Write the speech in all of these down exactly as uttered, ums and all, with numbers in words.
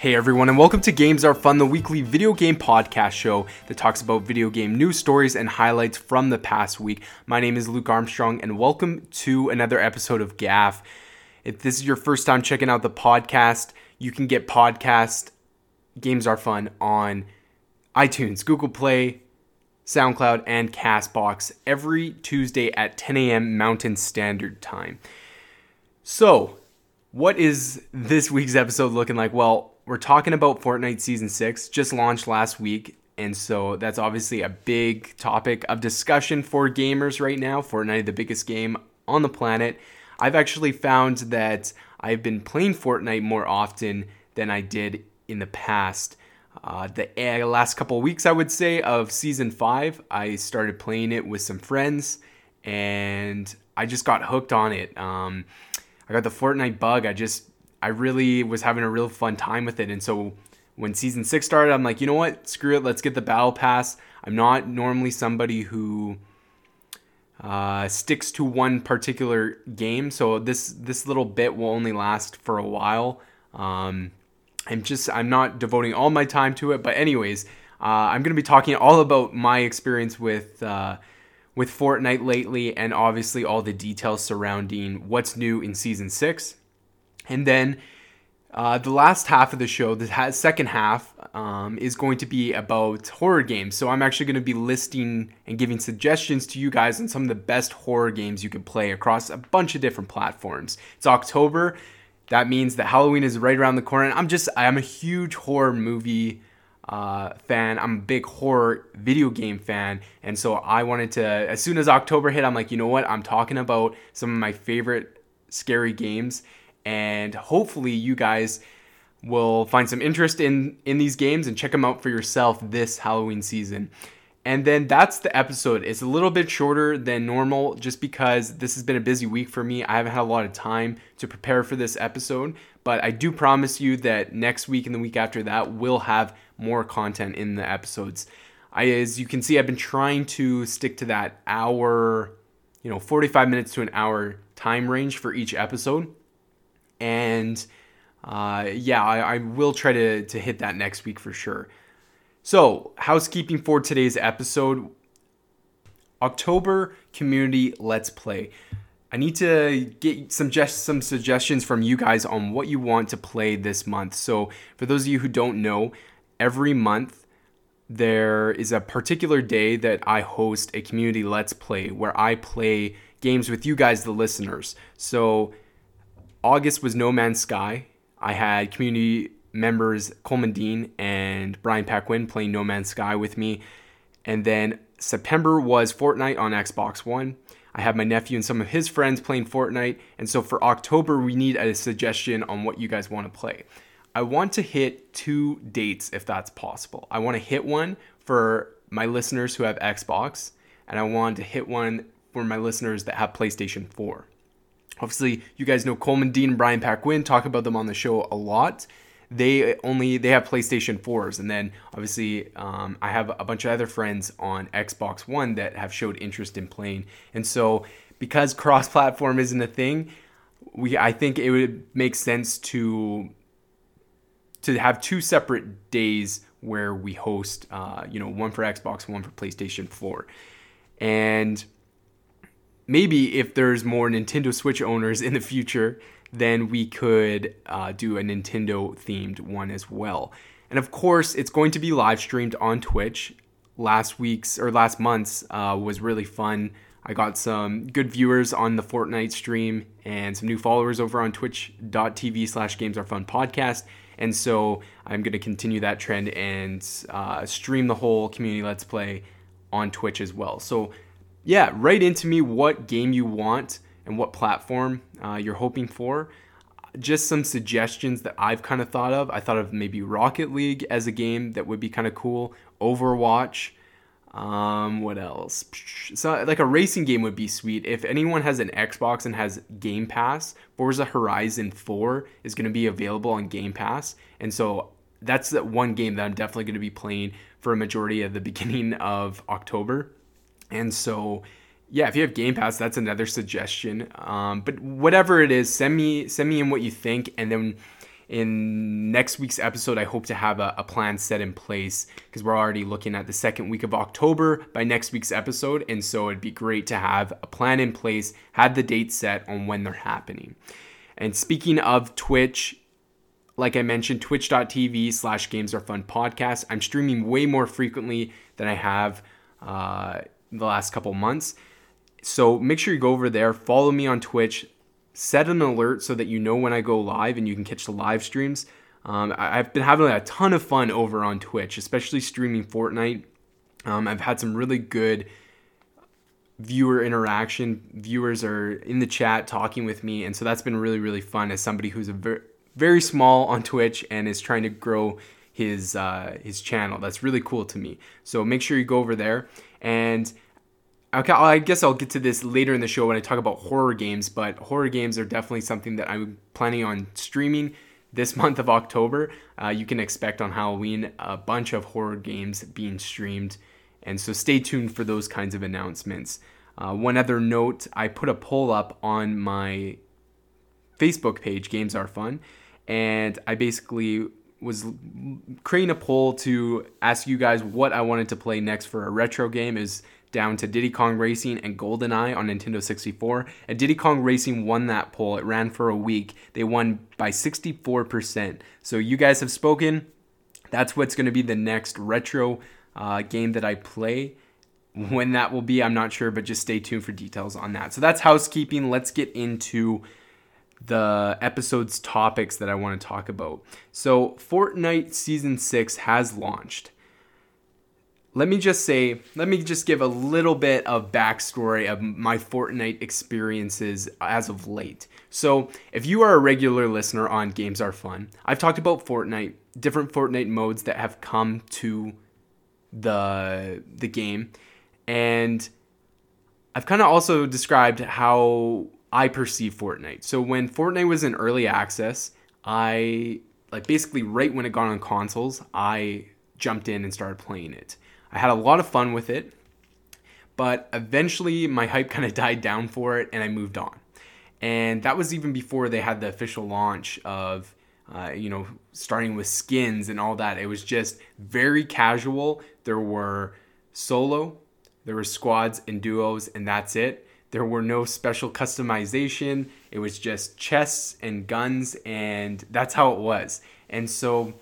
Hey everyone, and welcome to Games Are Fun, the weekly video game podcast show that talks about video game news stories and highlights from the past week. My name is Luke Armstrong, and welcome to another episode of G A F. If this is your first time checking out the podcast, you can get podcast Games Are Fun on iTunes, Google Play, SoundCloud, and CastBox every Tuesday at ten a.m. Mountain Standard Time. So, what is this week's episode looking like? Well, we're talking about Fortnite Season six, just launched last week, and so that's obviously a big topic of discussion for gamers right now. Fortnite, the biggest game on the planet. I've actually found that I've been playing Fortnite more often than I did in the past. Uh, the last couple of weeks, I would say, of Season five, I started playing it with some friends, and I just got hooked on it. Um, I got the Fortnite bug. I just... I really was having a real fun time with it. And so when season six started, I'm like, you know what? Screw it. Let's get the battle pass. I'm not normally somebody who uh, sticks to one particular game. So this, this little bit will only last for a while. Um, I'm just, I'm not devoting all my time to it. But anyways, uh, I'm going to be talking all about my experience with, uh, with Fortnite lately, and obviously all the details surrounding what's new in season six. And then uh, the last half of the show, the ha- second half, um, is going to be about horror games. So I'm actually going to be listing and giving suggestions to you guys on some of the best horror games you can play across a bunch of different platforms. It's October. That means that Halloween is right around the corner. And I'm just, I'm a huge horror movie uh, fan. I'm a big horror video game fan. And so I wanted to, as soon as October hit, I'm like, you know what? I'm talking about some of my favorite scary games. And hopefully you guys will find some interest in, in these games and check them out for yourself this Halloween season. And then that's the episode. It's a little bit shorter than normal just because this has been a busy week for me. I haven't had a lot of time to prepare for this episode, but I do promise you that next week and the week after that we'll have more content in the episodes. I, as you can see, I've been trying to stick to that hour, you know, forty-five minutes to an hour time range for each episode. And uh, yeah, I, I will try to, to hit that next week for sure. So, housekeeping for today's episode. October Community Let's Play. I need to get some just some suggestions from you guys on what you want to play this month. So, for those of you who don't know, every month there is a particular day that I host a Community Let's Play where I play games with you guys, the listeners. So, August was No Man's Sky. I had community members Coleman Dean and Brian Paquin playing No Man's Sky with me. And then September was Fortnite on Xbox One. I had my nephew and some of his friends playing Fortnite. And so for October, we need a suggestion on what you guys want to play. I want to hit two dates if that's possible. I want to hit one for my listeners who have Xbox, and I want to hit one for my listeners that have PlayStation four. Obviously, you guys know Coleman Dean and Brian Paquin, talk about them on the show a lot. They only they have PlayStation fours, and then obviously um, I have a bunch of other friends on Xbox One that have showed interest in playing. And so, because cross-platform isn't a thing, we I think it would make sense to to have two separate days where we host, uh, you know, one for Xbox, one for PlayStation four, and maybe if there's more Nintendo Switch owners in the future, then we could uh, do a Nintendo-themed one as well. And of course, it's going to be live-streamed on Twitch. Last week's, or last month's, uh, was really fun. I got some good viewers on the Fortnite stream and some new followers over on twitch.tv slash gamesarefunpodcast. And so I'm going to continue that trend and uh, stream the whole Community Let's Play on Twitch as well. So yeah, write into me what game you want and what platform uh, you're hoping for. Just some suggestions that I've kind of thought of. I thought of maybe Rocket League as a game that would be kind of cool. Overwatch. Um, what else? So, like a racing game would be sweet. If anyone has an Xbox and has Game Pass, Forza Horizon four is going to be available on Game Pass. And so that's that one game that I'm definitely going to be playing for a majority of the beginning of October. And so, yeah, if you have Game Pass, that's another suggestion. Um, but whatever it is, send me send me in what you think. And then in next week's episode, I hope to have a, a plan set in place, because we're already looking at the second week of October by next week's episode. And so it'd be great to have a plan in place, have the date set on when they're happening. And speaking of Twitch, like I mentioned, twitch dot t v slash games are fun podcast. I'm streaming way more frequently than I have uh, the last couple months. So make sure you go over there, follow me on Twitch, set an alert so that you know when I go live and you can catch the live streams. Um, I've been having a ton of fun over on Twitch, especially streaming Fortnite. Um, I've had some really good viewer interaction. Viewers are in the chat talking with me, and so that's been really, really fun as somebody who's a very, very small on Twitch and is trying to grow his uh, his channel. That's really cool to me. So make sure you go over there. And okay, I guess I'll get to this later in the show when I talk about horror games, but horror games are definitely something that I'm planning on streaming this month of October. Uh, you can expect on Halloween a bunch of horror games being streamed, and so stay tuned for those kinds of announcements. Uh, one other note, I put a poll up on my Facebook page, Games Are Fun, and I basically was creating a poll to ask you guys what I wanted to play next for a retro game. Is down to Diddy Kong Racing and GoldenEye on Nintendo sixty-four. And Diddy Kong Racing won that poll. It ran for a week. They won by sixty-four percent. So you guys have spoken. That's what's going to be the next retro uh, game that I play. When that will be, I'm not sure, but just stay tuned for details on that. So that's housekeeping. Let's get into the episode's topics that I want to talk about. So Fortnite Season six has launched. Let me just say, let me just give a little bit of backstory of my Fortnite experiences as of late. So if you are a regular listener on Games Are Fun, I've talked about Fortnite, different Fortnite modes that have come to the, the game. And I've kind of also described how I perceive Fortnite. So when Fortnite was in early access, I, like basically right when it got on consoles, I jumped in and started playing it. I had a lot of fun with it, but eventually my hype kind of died down for it and I moved on. And that was even before they had the official launch of, uh, you know, starting with skins and all that. It was just very casual. There were solo, there were squads and duos, and that's it. There were no special customization. It was just chests and guns, and that's how it was. And so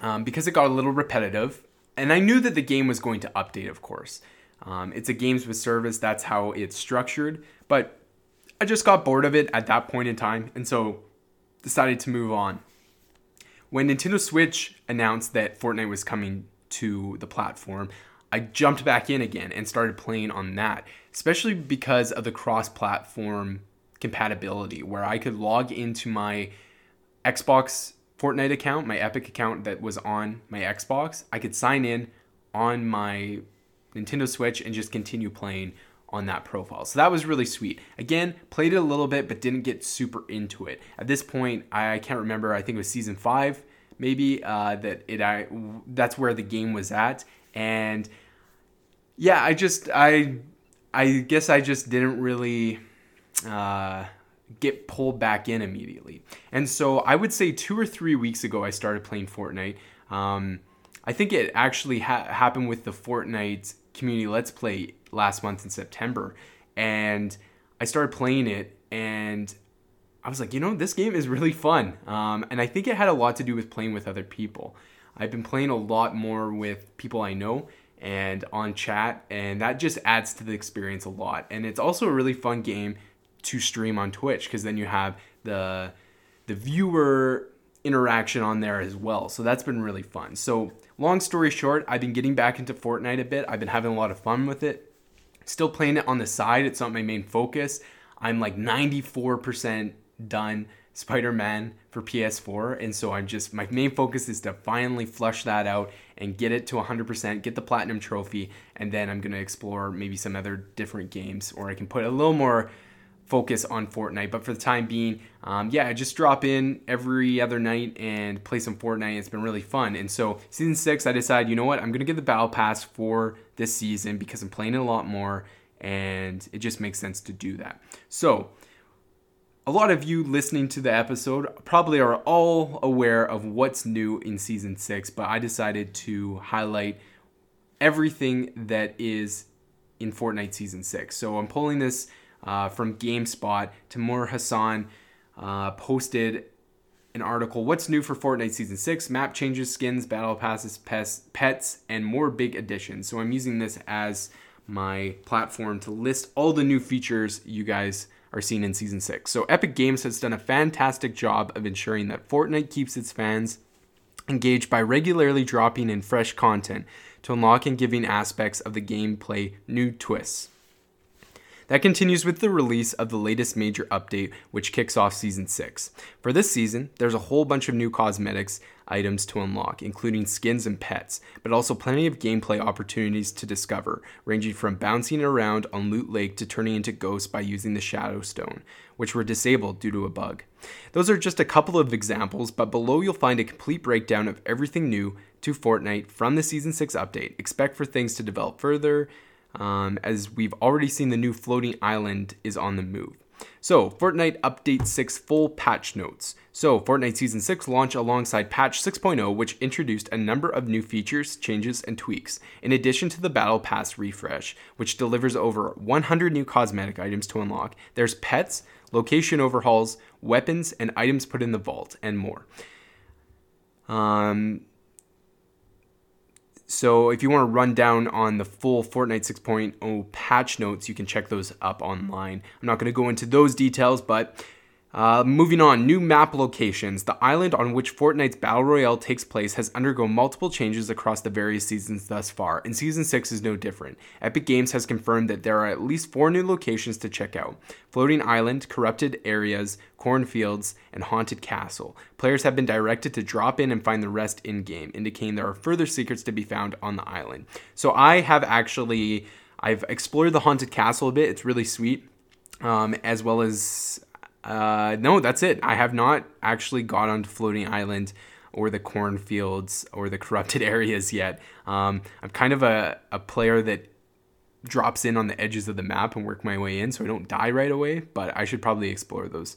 um, because it got a little repetitive, and I knew that the game was going to update, of course. Um, it's a games with service. That's how it's structured. But I just got bored of it at that point in time, and so decided to move on. When Nintendo Switch announced that Fortnite was coming to the platform, I jumped back in again and started playing on that, especially because of the cross-platform compatibility, where I could log into my Xbox Fortnite account, my Epic account that was on my Xbox. I could sign in on my Nintendo Switch and just continue playing on that profile. So that was really sweet. Again, played it a little bit, but didn't get super into it. At this point, I can't remember. I think it was season five, maybe uh, that it. I that's where the game was at, and yeah, I just I I guess I just didn't really. Uh, get pulled back in immediately. And so I would say two or three weeks ago, I started playing Fortnite. Um, I think it actually ha- happened with the Fortnite Community Let's Play last month in September. And I started playing it and I was like, you know, this game is really fun. Um, and I think it had a lot to do with playing with other people. I've been playing a lot more with people I know and on chat, and that just adds to the experience a lot. And it's also a really fun game to stream on Twitch, because then you have the the viewer interaction on there as well. So that's been really fun. So long story short, I've been getting back into Fortnite a bit. I've been having a lot of fun with it. Still playing it on the side. It's not my main focus. I'm like ninety-four percent done Spider-Man for P S four. And so I'm just, my main focus is to finally flush that out and get it to one hundred percent, get the platinum trophy. And then I'm going to explore maybe some other different games, or I can put a little more focus on Fortnite. But for the time being, um, yeah, I just drop in every other night and play some Fortnite. It's been really fun. And so season six, I decided, you know what, I'm going to get the battle pass for this season because I'm playing it a lot more and it just makes sense to do that. So A lot of you listening to the episode probably are all aware of what's new in Season six, but I decided to highlight everything that is in Fortnite Season six. So I'm pulling this uh, from GameSpot. Tamur Hassan uh, posted an article, "What's New for Fortnite Season six, Map Changes, Skins, Battle Passes, pes- Pets, and More Big Additions." So I'm using this as my platform to list all the new features you guys are seen in Season six. So Epic Games has done a fantastic job of ensuring that Fortnite keeps its fans engaged by regularly dropping in fresh content to unlock and giving aspects of the gameplay new twists. That continues with the release of the latest major update, which kicks off Season six. For this season, there's a whole bunch of new cosmetics items to unlock, including skins and pets, but also plenty of gameplay opportunities to discover, ranging from bouncing around on Loot Lake to turning into ghosts by using the Shadow Stone, which were disabled due to a bug. Those are just a couple of examples, but below you'll find a complete breakdown of everything new to Fortnite from the Season six update. Expect for things to develop further, um, as we've already seen the new Floating Island is on the move. So, Fortnite Update six full patch notes. So, Fortnite Season six launched alongside patch six point oh, which introduced a number of new features, changes, and tweaks, in addition to the Battle Pass refresh, which delivers over one hundred new cosmetic items to unlock. There's pets, location overhauls, weapons, and items put in the vault, and more. Um... So if you want to run down on the full Fortnite six point oh patch notes, you can check those up online. I'm not going to go into those details, but uh, moving on, new map locations. The island on which Fortnite's Battle Royale takes place has undergone multiple changes across the various seasons thus far, and Season six is no different. Epic Games has confirmed that there are at least four new locations to check out: Floating Island, Corrupted Areas, Cornfields, and Haunted Castle. Players have been directed to drop in and find the rest in-game, indicating there are further secrets to be found on the island. So I have actually, I've explored the Haunted Castle a bit. It's really sweet. Um, as well as, uh, no, that's it. I have not actually got onto Floating Island or the Cornfields or the Corrupted Areas yet. Um, I'm kind of a, a player that drops in on the edges of the map and work my way in so I don't die right away, but I should probably explore those.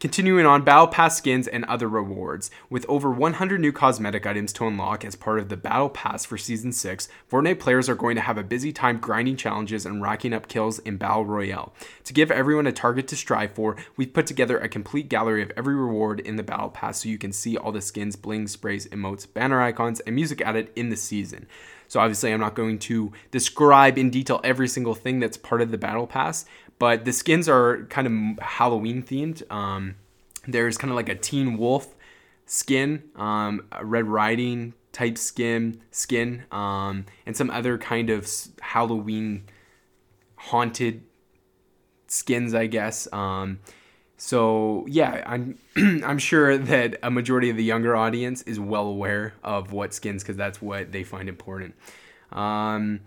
Continuing on, Battle Pass skins and other rewards. With over one hundred new cosmetic items to unlock as part of the Battle Pass for Season six, Fortnite players are going to have a busy time grinding challenges and racking up kills in Battle Royale. To give everyone a target to strive for, we've put together a complete gallery of every reward in the Battle Pass so you can see all the skins, bling, sprays, emotes, banner icons, and music added in the season. So obviously I'm not going to describe in detail every single thing that's part of the Battle Pass, but the skins are kind of Halloween themed. Um, there's kind of like a Teen Wolf skin, um, a Red Riding type skin, skin, um, and some other kind of Halloween haunted skins, I guess. Um, so yeah, I'm I'm sure that a majority of the younger audience is well aware of what skins, because that's what they find important. Um,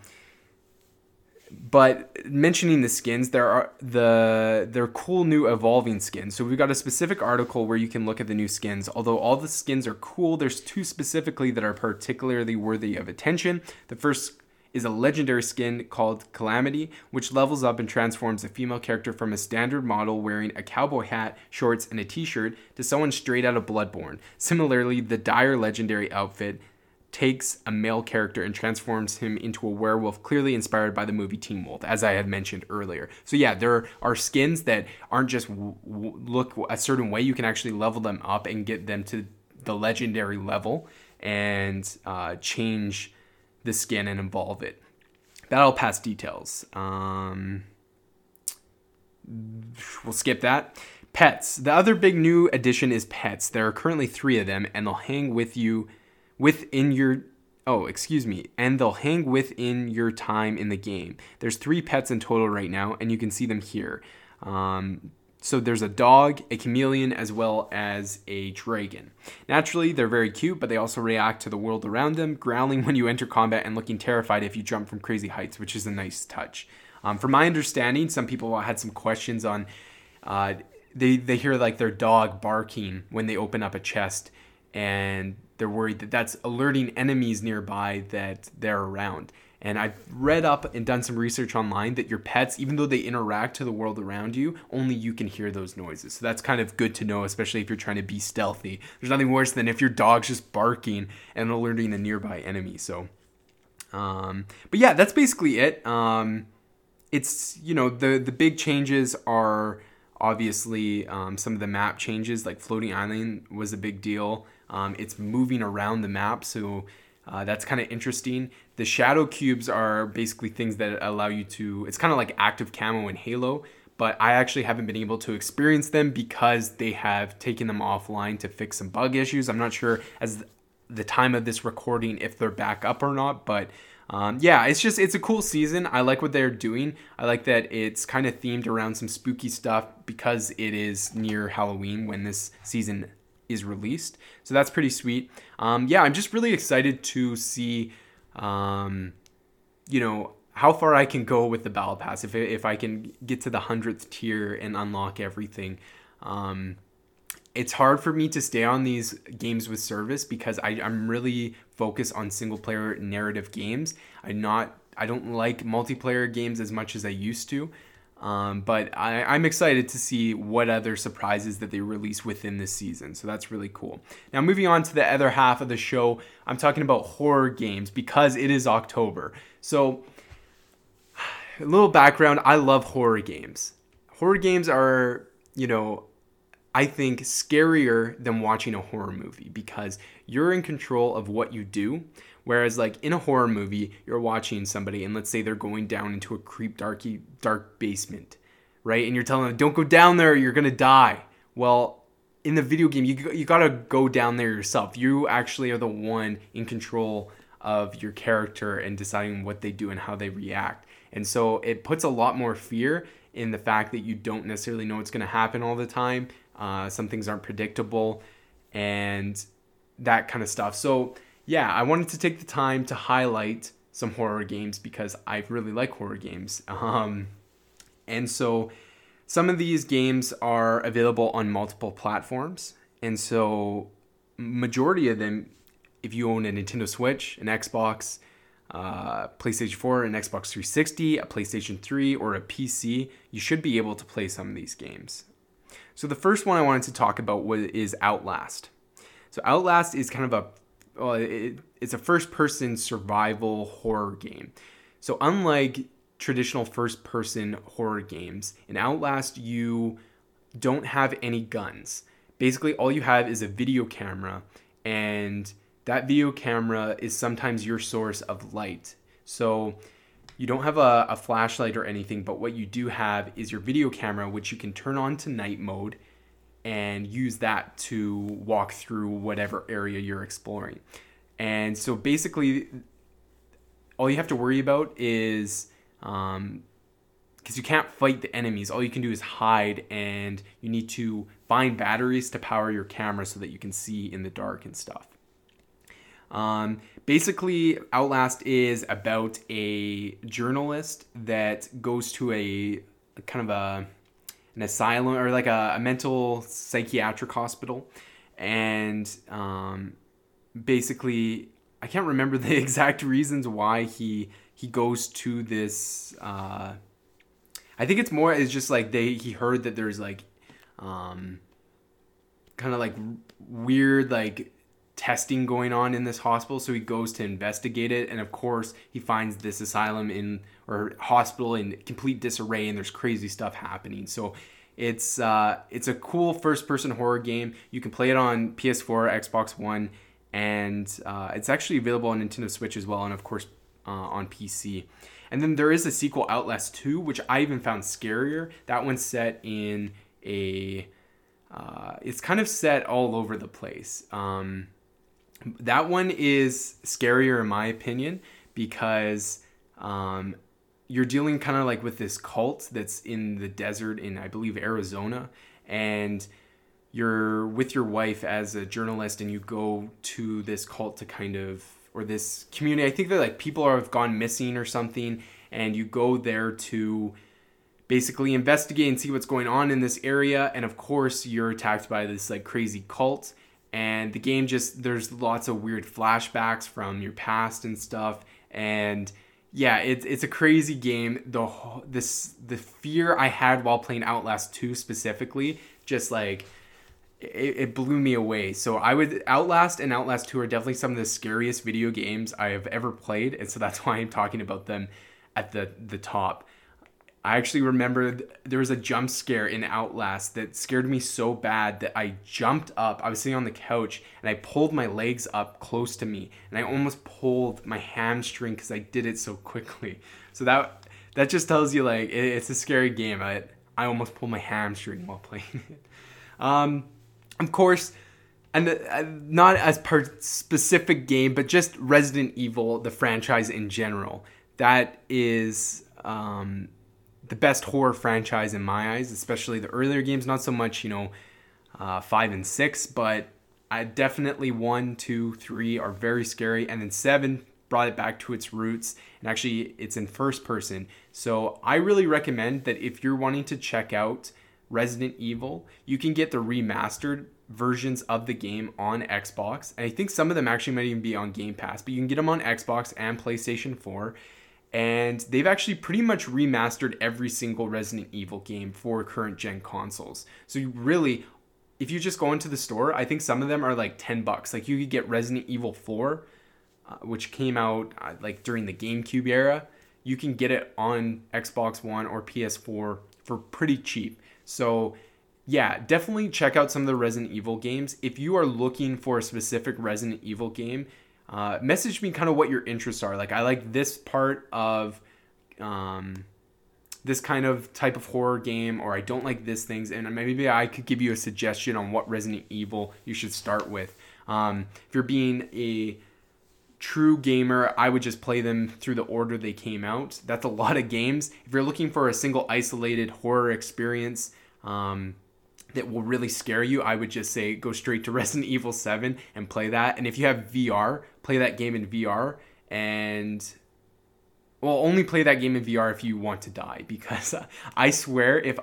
But mentioning the skins, there are the they're cool new evolving skins. So we've got a specific article where you can look at the new skins. Although all the skins are cool, there's two specifically that are particularly worthy of attention. The first is a legendary skin called Calamity, which levels up and transforms a female character from a standard model wearing a cowboy hat, shorts, and a t-shirt to someone straight out of Bloodborne. Similarly, the Dire legendary outfit takes a male character and transforms him into a werewolf, clearly inspired by the movie Teen Wolf, as I had mentioned earlier. So yeah, there are skins that aren't just w- w- look a certain way. You can actually level them up and get them to the legendary level and uh, change the skin and evolve it. Battle Pass details. Um, we'll skip that. Pets. The other big new addition is pets. There are currently three of them, and they'll hang with you within your, oh, excuse me, and they'll hang within your time in the game. There's three pets in total right now, and you can see them here. Um, so there's a dog, a chameleon, as well as a dragon. Naturally, they're very cute, but they also react to the world around them, growling when you enter combat and looking terrified if you jump from crazy heights, which is a nice touch. Um, from my understanding, some people had some questions on, uh, they, they hear like their dog barking when they open up a chest, and they're worried that that's alerting enemies nearby that they're around. And I've read up and done some research online that your pets, even though they interact to the world around you, only you can hear those noises. So that's kind of good to know, especially if you're trying to be stealthy. There's nothing worse than if your dog's just barking and alerting a nearby enemy. So, um, but yeah, that's basically it. Um, it's, you know, the, the big changes are obviously um, some of the map changes, like Floating Island was a big deal. Um, it's moving around the map, so uh, that's kind of interesting. The shadow cubes are basically things that allow you to, it's kind of like active camo in Halo, but I actually haven't been able to experience them because they have taken them offline to fix some bug issues. I'm not sure as the time of this recording if they're back up or not, but um, yeah, it's just, it's a cool season. I like what they're doing. I like that it's kind of themed around some spooky stuff because it is near Halloween when this season is released. So that's pretty sweet. Um, yeah, I'm just really excited to see Um, you know, how far I can go with the battle pass, if if I can get to the hundredth tier and unlock everything. Um, it's hard for me to stay on these games with service because I, I'm really focused on single player narrative games. I not I don't like multiplayer games as much as I used to. Um, but I, I'm excited to see what other surprises that they release within this season. So that's really cool. Now, moving on to the other half of the show, I'm talking about horror games because it is October. So a little background. I love horror games. Horror games are, you know, I think scarier than watching a horror movie because you're in control of what you do. Whereas like in a horror movie, you're watching somebody and let's say they're going down into a creep darky, dark basement, right? And you're telling them, don't go down there, you're going to die. Well, in the video game, you you got to go down there yourself. You actually are the one in control of your character and deciding what they do and how they react. And so it puts a lot more fear in the fact that you don't necessarily know what's going to happen all the time. Uh, some things aren't predictable and that kind of stuff. So yeah, I wanted to take the time to highlight some horror games because I really like horror games. Um, and so some of these games are available on multiple platforms. And so majority of them, if you own a Nintendo Switch, an Xbox, uh, PlayStation four, an Xbox three sixty, a PlayStation three, or a P C, you should be able to play some of these games. So the first one I wanted to talk about was, is Outlast. So Outlast is kind of a Well, it, it's a first-person survival horror game. So unlike traditional first-person horror games, in Outlast, you don't have any guns. Basically, all you have is a video camera, and that video camera is sometimes your source of light. So you don't have a, a flashlight or anything, but what you do have is your video camera, which you can turn on to night mode, and use that to walk through whatever area you're exploring. And so basically, all you have to worry about is, um, because you can't fight the enemies, all you can do is hide, and you need to find batteries to power your camera so that you can see in the dark and stuff. Um, basically, Outlast is about a journalist that goes to a, a kind of a... an asylum or like a, a mental psychiatric hospital. And um, basically, I can't remember the exact reasons why he he goes to this. Uh, I think it's more, it's just like they he heard that there's like um, kind of like weird like testing going on in this hospital. So he goes to investigate it. And of course, he finds this asylum in or hospital in complete disarray, and there's crazy stuff happening. So it's uh, it's a cool first-person horror game. You can play it on P S four, Xbox One, and uh, it's actually available on Nintendo Switch as well, and of course uh, on P C. And then there is a sequel, Outlast two, which I even found scarier. That one's set in a... Uh, it's kind of set all over the place. Um, that one is scarier in my opinion because... Um, you're dealing kind of like with this cult that's in the desert in, I believe, Arizona. And you're with your wife as a journalist and you go to this cult to kind of, or this community. I think that like people have gone missing or something. And you go there to basically investigate and see what's going on in this area. And of course, you're attacked by this like crazy cult. And the game just, there's lots of weird flashbacks from your past and stuff. And yeah, it's it's a crazy game. The this the fear I had while playing Outlast two specifically, just like it, it blew me away. So I would Outlast and Outlast two are definitely some of the scariest video games I have ever played, and so that's why I'm talking about them at the the top. I actually remembered there was a jump scare in Outlast that scared me so bad that I jumped up. I was sitting on the couch and I pulled my legs up close to me and I almost pulled my hamstring because I did it so quickly. So that that just tells you, like, it, it's a scary game. I I almost pulled my hamstring while playing it. Um, of course, and the, uh, not as per specific game, but just Resident Evil, the franchise in general. That is... Um, the best horror franchise in my eyes, especially the earlier games, not so much, you know, uh, five and six, but I definitely one, two, three are very scary. And then seven brought it back to its roots, and actually it's in first person. So I really recommend that if you're wanting to check out Resident Evil, you can get the remastered versions of the game on Xbox. And I think some of them actually might even be on Game Pass, but you can get them on Xbox and PlayStation four. And they've actually pretty much remastered every single Resident Evil game for current gen consoles. So you really, if you just go into the store, I think some of them are like ten bucks. Like you could get Resident Evil four, uh, which came out uh, like during the GameCube era. You can get it on Xbox One or P S four for pretty cheap. So yeah, definitely check out some of the Resident Evil games. If you are looking for a specific Resident Evil game, Uh, message me kind of what your interests are. Like, I like this part of um, this kind of type of horror game, or I don't like these things. And maybe I could give you a suggestion on what Resident Evil you should start with. Um, if you're being a true gamer, I would just play them through the order they came out. That's a lot of games. If you're looking for a single isolated horror experience, um, that will really scare you, I would just say go straight to Resident Evil seven and play that. And if you have V R, play that game in V R. And, well, only play that game in V R if you want to die, because uh, I swear, if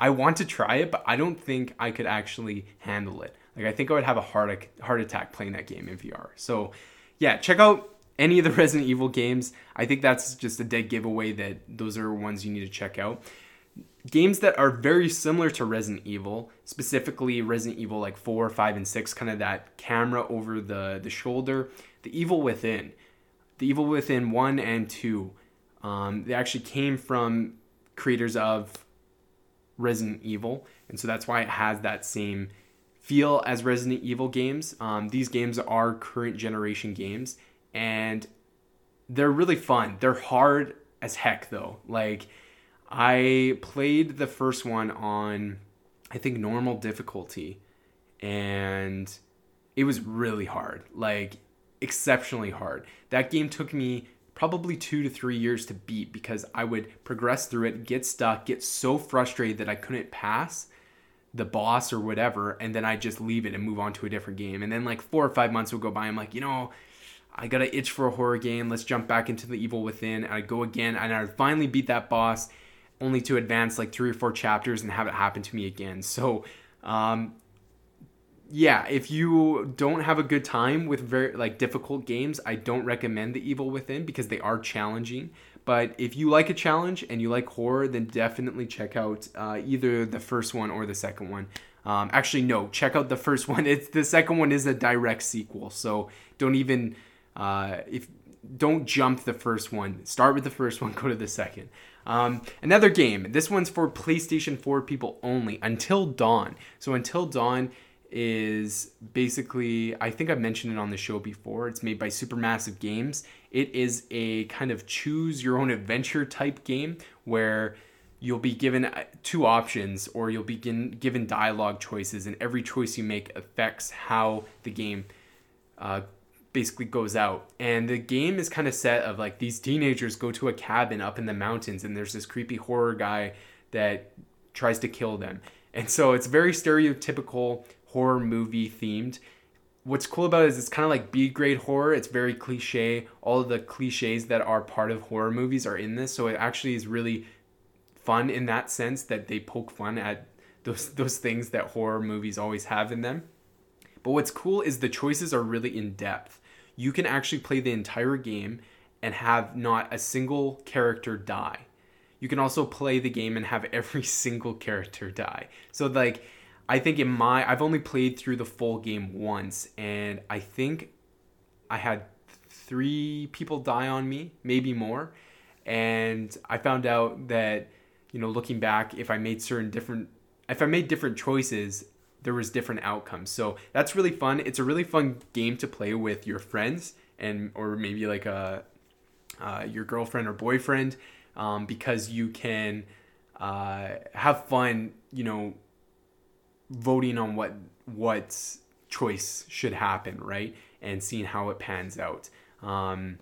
I want to try it, but I don't think I could actually handle it. Like, I think I would have a heart heart attack playing that game in V R. So yeah, check out any of the Resident Evil games. I think that's just a dead giveaway that those are ones you need to check out. Games that are very similar to Resident Evil, specifically Resident Evil like four, five, and six, kind of that camera over the, the shoulder. The Evil Within. The Evil Within one and two. Um, they actually came from creators of Resident Evil, and so that's why it has that same feel as Resident Evil games. Um, these games are current generation games, and they're really fun. They're hard as heck, though. Like... I played the first one on, I think, normal difficulty, and it was really hard, like exceptionally hard. That game took me probably two to three years to beat because I would progress through it, get stuck, get so frustrated that I couldn't pass the boss or whatever, and then I'd just leave it and move on to a different game. And then like four or five months would go by, I'm like, you know... I got an itch for a horror game. Let's jump back into The Evil Within. I'd go again, and I'd finally beat that boss, only to advance like three or four chapters and have it happen to me again. So, um, yeah, if you don't have a good time with very like difficult games, I don't recommend The Evil Within because they are challenging. But if you like a challenge and you like horror, then definitely check out uh, either the first one or the second one. Um, actually, no, check out the first one. It's the second one is a direct sequel, so don't even... Uh, if don't jump the first one, start with the first one, go to the second. Um, another game, this one's for PlayStation four people only, Until Dawn. So Until Dawn is basically, I think I've mentioned it on the show before, it's made by Supermassive Games. It is a kind of choose your own adventure type game where you'll be given two options or you'll be given dialogue choices, and every choice you make affects how the game uh basically goes out. And the game is kind of set of like these teenagers go to a cabin up in the mountains, and there's this creepy horror guy that tries to kill them. And so it's very stereotypical horror movie themed. What's cool about it is it's kind of like B-grade horror. It's very cliche. All of the cliches that are part of horror movies are in this. So it actually is really fun in that sense that they poke fun at those those things that horror movies always have in them. But what's cool is the choices are really in depth. You can actually play the entire game and have not a single character die. You can also play the game and have every single character die. So like, I think in my, I've only played through the full game once, and I think I had three people die on me, maybe more. And I found out that, you know, looking back, if I made certain different, if I made different choices, there was different outcomes. So that's really fun. It's a really fun game to play with your friends and, or maybe like a, uh, your girlfriend or boyfriend, um, because you can, uh, have fun, you know, voting on what, what choice should happen, right? And seeing how it pans out. Um,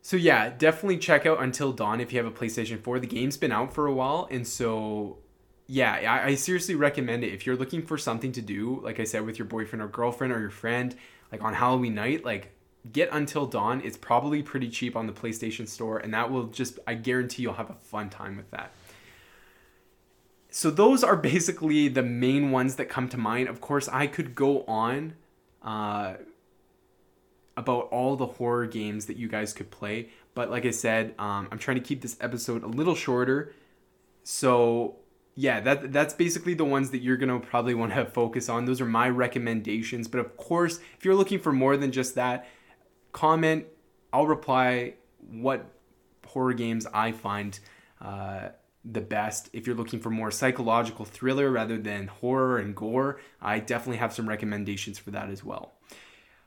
so yeah, definitely check out Until Dawn if you have a PlayStation four. The game's been out for a while, and so yeah, I, I seriously recommend it. If you're looking for something to do, like I said, with your boyfriend or girlfriend or your friend, like on Halloween night, like get Until Dawn. It's probably pretty cheap on the PlayStation Store, and that will just, I guarantee you'll have a fun time with that. So those are basically the main ones that come to mind. Of course, I could go on uh, about all the horror games that you guys could play. But like I said, um, I'm trying to keep this episode a little shorter. So yeah, that that's basically the ones that you're going to probably want to focus on. Those are my recommendations. But of course, if you're looking for more than just that, comment. I'll reply what horror games I find uh the best. If you're looking for more psychological thriller rather than horror and gore, I definitely have some recommendations for that as well.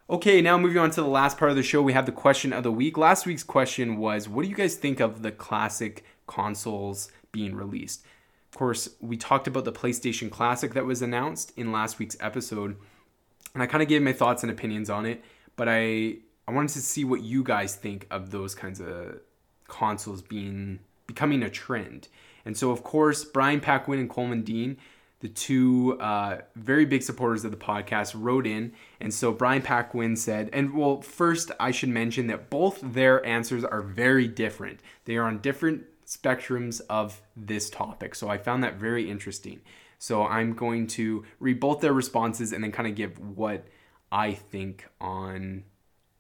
Okay, now moving on to the last part of the show, we have the question of the week. Last week's question was, what do you guys think of the classic consoles being released? Of course, we talked about the PlayStation Classic that was announced in last week's episode, and I kind of gave my thoughts and opinions on it, but I, I wanted to see what you guys think of those kinds of consoles being becoming a trend. And so, of course, Brian Paquin and Coleman Dean, the two uh, very big supporters of the podcast, wrote in. And so Brian Paquin said, and well, first I should mention that both their answers are very different. They are on different spectrums of this topic. So I found that very interesting. So I'm going to read both their responses and then kind of give what I think on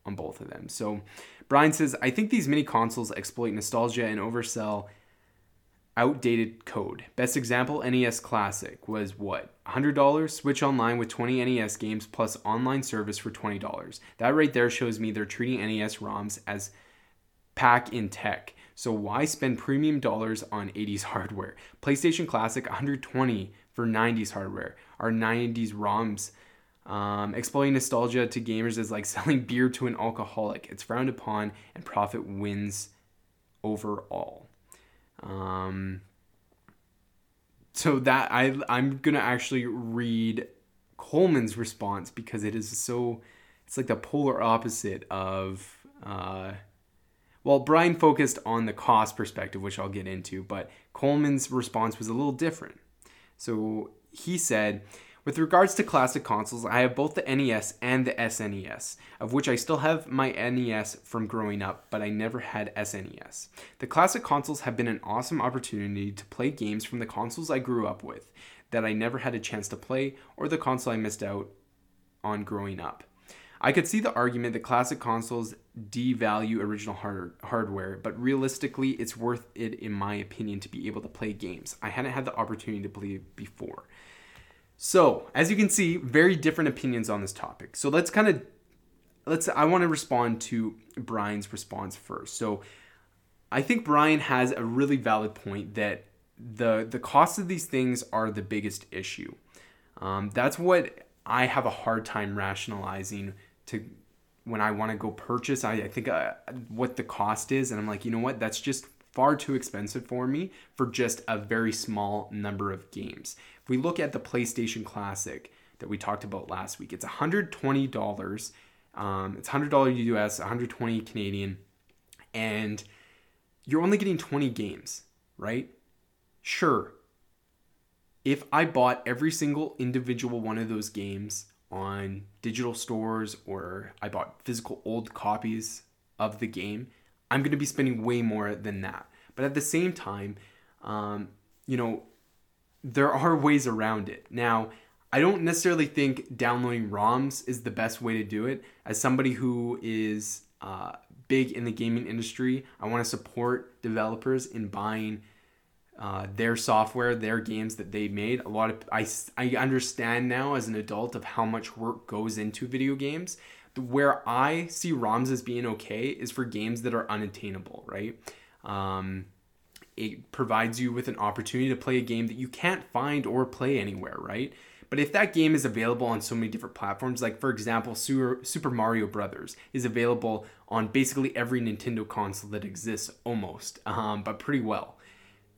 on both of them. So Brian says, I think these mini consoles exploit nostalgia and oversell outdated code. Best example, N E S Classic was what? one hundred dollars? Switch Online with twenty N E S games plus online service for twenty dollars. That right there shows me they're treating N E S ROMs as pack in tech. So why spend premium dollars on eighties hardware? PlayStation Classic, one hundred twenty dollars for nineties hardware. Our nineties ROMs. Um, exploiting nostalgia to gamers is like selling beer to an alcoholic. It's frowned upon and profit wins overall. Um, so that I, I'm going to actually read Coleman's response because it is so, it's like the polar opposite of, uh, well, Brian focused on the cost perspective, which I'll get into, but Coleman's response was a little different. So he said, with regards to classic consoles, I have both the N E S and the S N E S, of which I still have my N E S from growing up, but I never had S N E S. The classic consoles have been an awesome opportunity to play games from the consoles I grew up with that I never had a chance to play or the console I missed out on growing up. I could see the argument that classic consoles devalue original hard- hardware, but realistically, it's worth it, in my opinion, to be able to play games I hadn't had the opportunity to play before. So, as you can see, very different opinions on this topic. So let's kind of, let's, I want to respond to Brian's response first. So I think Brian has a really valid point that the, the cost of these things are the biggest issue. Um, that's what I have a hard time rationalizing to when I want to go purchase. I, I think uh, what the cost is, and I'm like, you know what, that's just far too expensive for me for just a very small number of games. If we look at the PlayStation Classic that we talked about last week, it's one hundred twenty dollars. Um, it's one hundred dollars U S, one hundred twenty dollars Canadian, and you're only getting twenty games, right? Sure. If I bought every single individual one of those games on digital stores, or I bought physical old copies of the game, I'm going to be spending way more than that. But at the same time, um, you know, there are ways around it. Now, I don't necessarily think downloading ROMs is the best way to do it. As somebody who is uh, big in the gaming industry. I want to support developers in buying uh, their software, their games that they made. A lot of I, I understand now as an adult of how much work goes into video games. Where I see ROMs as being okay is for games that are unattainable, right? Um, it provides you with an opportunity to play a game that you can't find or play anywhere, right? But if that game is available on so many different platforms, like for example, Super Mario Brothers is available on basically every Nintendo console that exists almost, um, but pretty well.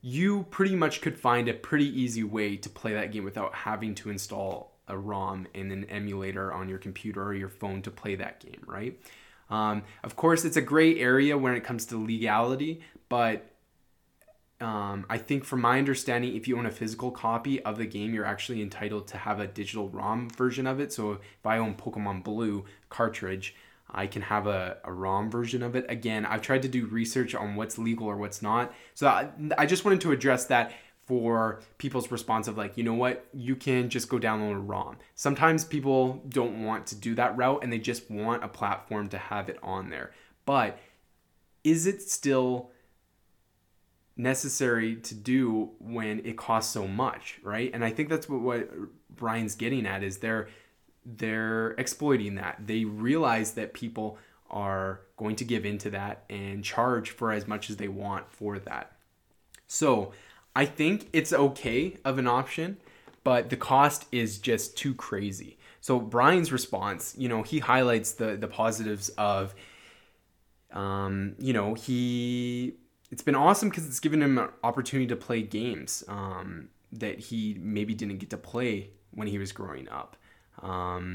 You pretty much could find a pretty easy way to play that game without having to install a ROM and an emulator on your computer or your phone to play that game, right? Um, of course, it's a gray area when it comes to legality, but Um, I think from my understanding, if you own a physical copy of the game, you're actually entitled to have a digital ROM version of it. So if I own Pokemon Blue cartridge, I can have a, a ROM version of it. Again, I've tried to do research on what's legal or what's not. So I, I just wanted to address that for people's response of like, you know what, you can just go download a ROM. Sometimes people don't want to do that route and they just want a platform to have it on there. But is it still necessary to do when it costs so much, right? And I think that's what, what Brian's getting at is they're they're exploiting that. They realize that people are going to give into that and charge for as much as they want for that. So I think it's okay of an option, but the cost is just too crazy. So Brian's response, you know, he highlights the the positives of, um, you know, he. It's been awesome because it's given him an opportunity to play games um, that he maybe didn't get to play when he was growing up, um,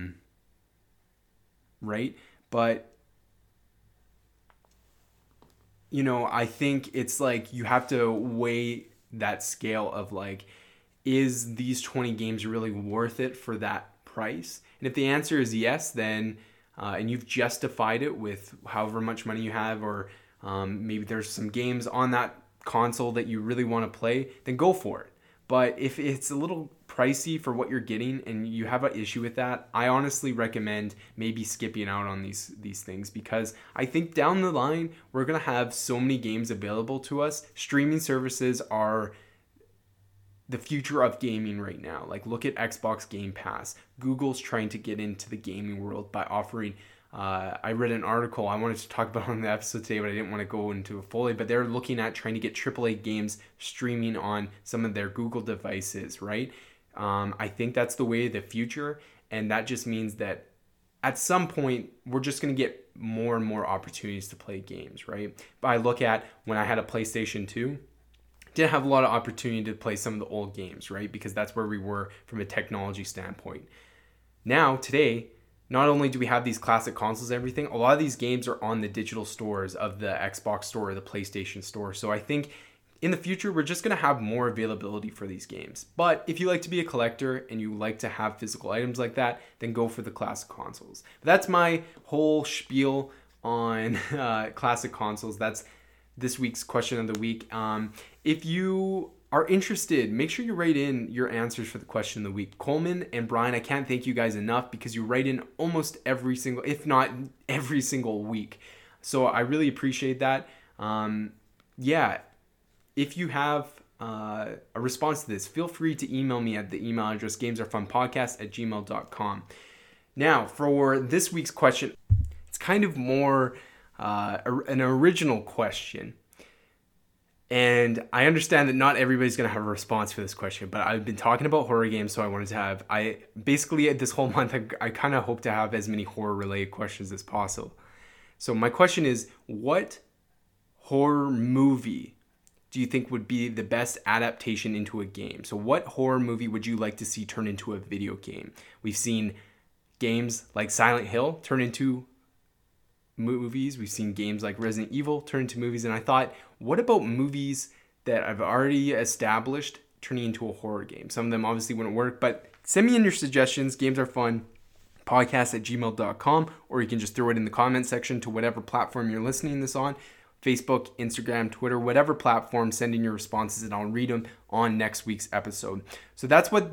right? But, you know, I think it's like you have to weigh that scale of like, is these twenty games really worth it for that price? And if the answer is yes, then, uh, and you've justified it with however much money you have or Um, maybe there's some games on that console that you really want to play, then go for it. But if it's a little pricey for what you're getting and you have an issue with that, I honestly recommend maybe skipping out on these these things because I think down the line, we're going to have so many games available to us. Streaming services are the future of gaming right now. Like look at Xbox Game Pass. Google's trying to get into the gaming world by offering Uh, I read an article I wanted to talk about on the episode today, but I didn't want to go into it fully, but they're looking at trying to get triple A games streaming on some of their Google devices, right? Um, I think that's the way of the future, and that just means that at some point, we're just going to get more and more opportunities to play games, right? But I look at when I had a PlayStation two, didn't have a lot of opportunity to play some of the old games, right? Because that's where we were from a technology standpoint. Now, today, not only do we have these classic consoles and everything, a lot of these games are on the digital stores of the Xbox store or the PlayStation store. So I think in the future, we're just going to have more availability for these games. But if you like to be a collector and you like to have physical items like that, then go for the classic consoles. But that's my whole spiel on uh, classic consoles. That's this week's question of the week. Um, if you are interested, make sure you write in your answers for the question of the week. Coleman and Brian, I can't thank you guys enough because you write in almost every single, if not every single week. So I really appreciate that. Um, yeah, if you have uh, a response to this, feel free to email me at the email address gamesarefunpodcast at gmail dot com. Now, for this week's question, it's kind of more uh, an original question. And I understand that not everybody's going to have a response for this question, but I've been talking about horror games, so I wanted to have, I basically this whole month, I, I kind of hope to have as many horror-related questions as possible. So my question is, what horror movie do you think would be the best adaptation into a game? So what horror movie would you like to see turn into a video game? We've seen games like Silent Hill turn into movies. We've seen games like Resident Evil turn into movies. And I thought, what about movies that I've already established turning into a horror game? Some of them obviously wouldn't work, but send me in your suggestions. Games Are Fun podcast at gmail dot com, or you can just throw it in the comment section to whatever platform you're listening this on, Facebook, Instagram, Twitter, whatever platform, send in your responses and I'll read them on next week's episode. So that's what,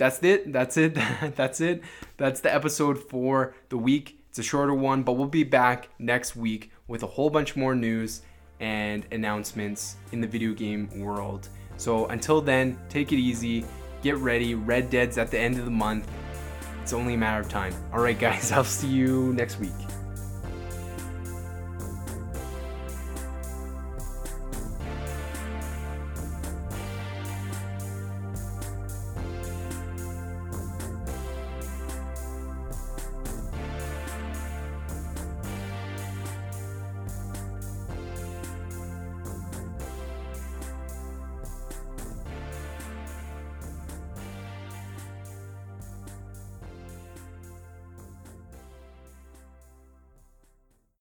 that's it. That's it. That's it. That's the episode for the week. It's a shorter one, but we'll be back next week with a whole bunch more news and announcements in the video game world. So until then, take it easy, get ready. Red Dead's at the end of the month. It's only a matter of time. All right, guys, I'll see you next week.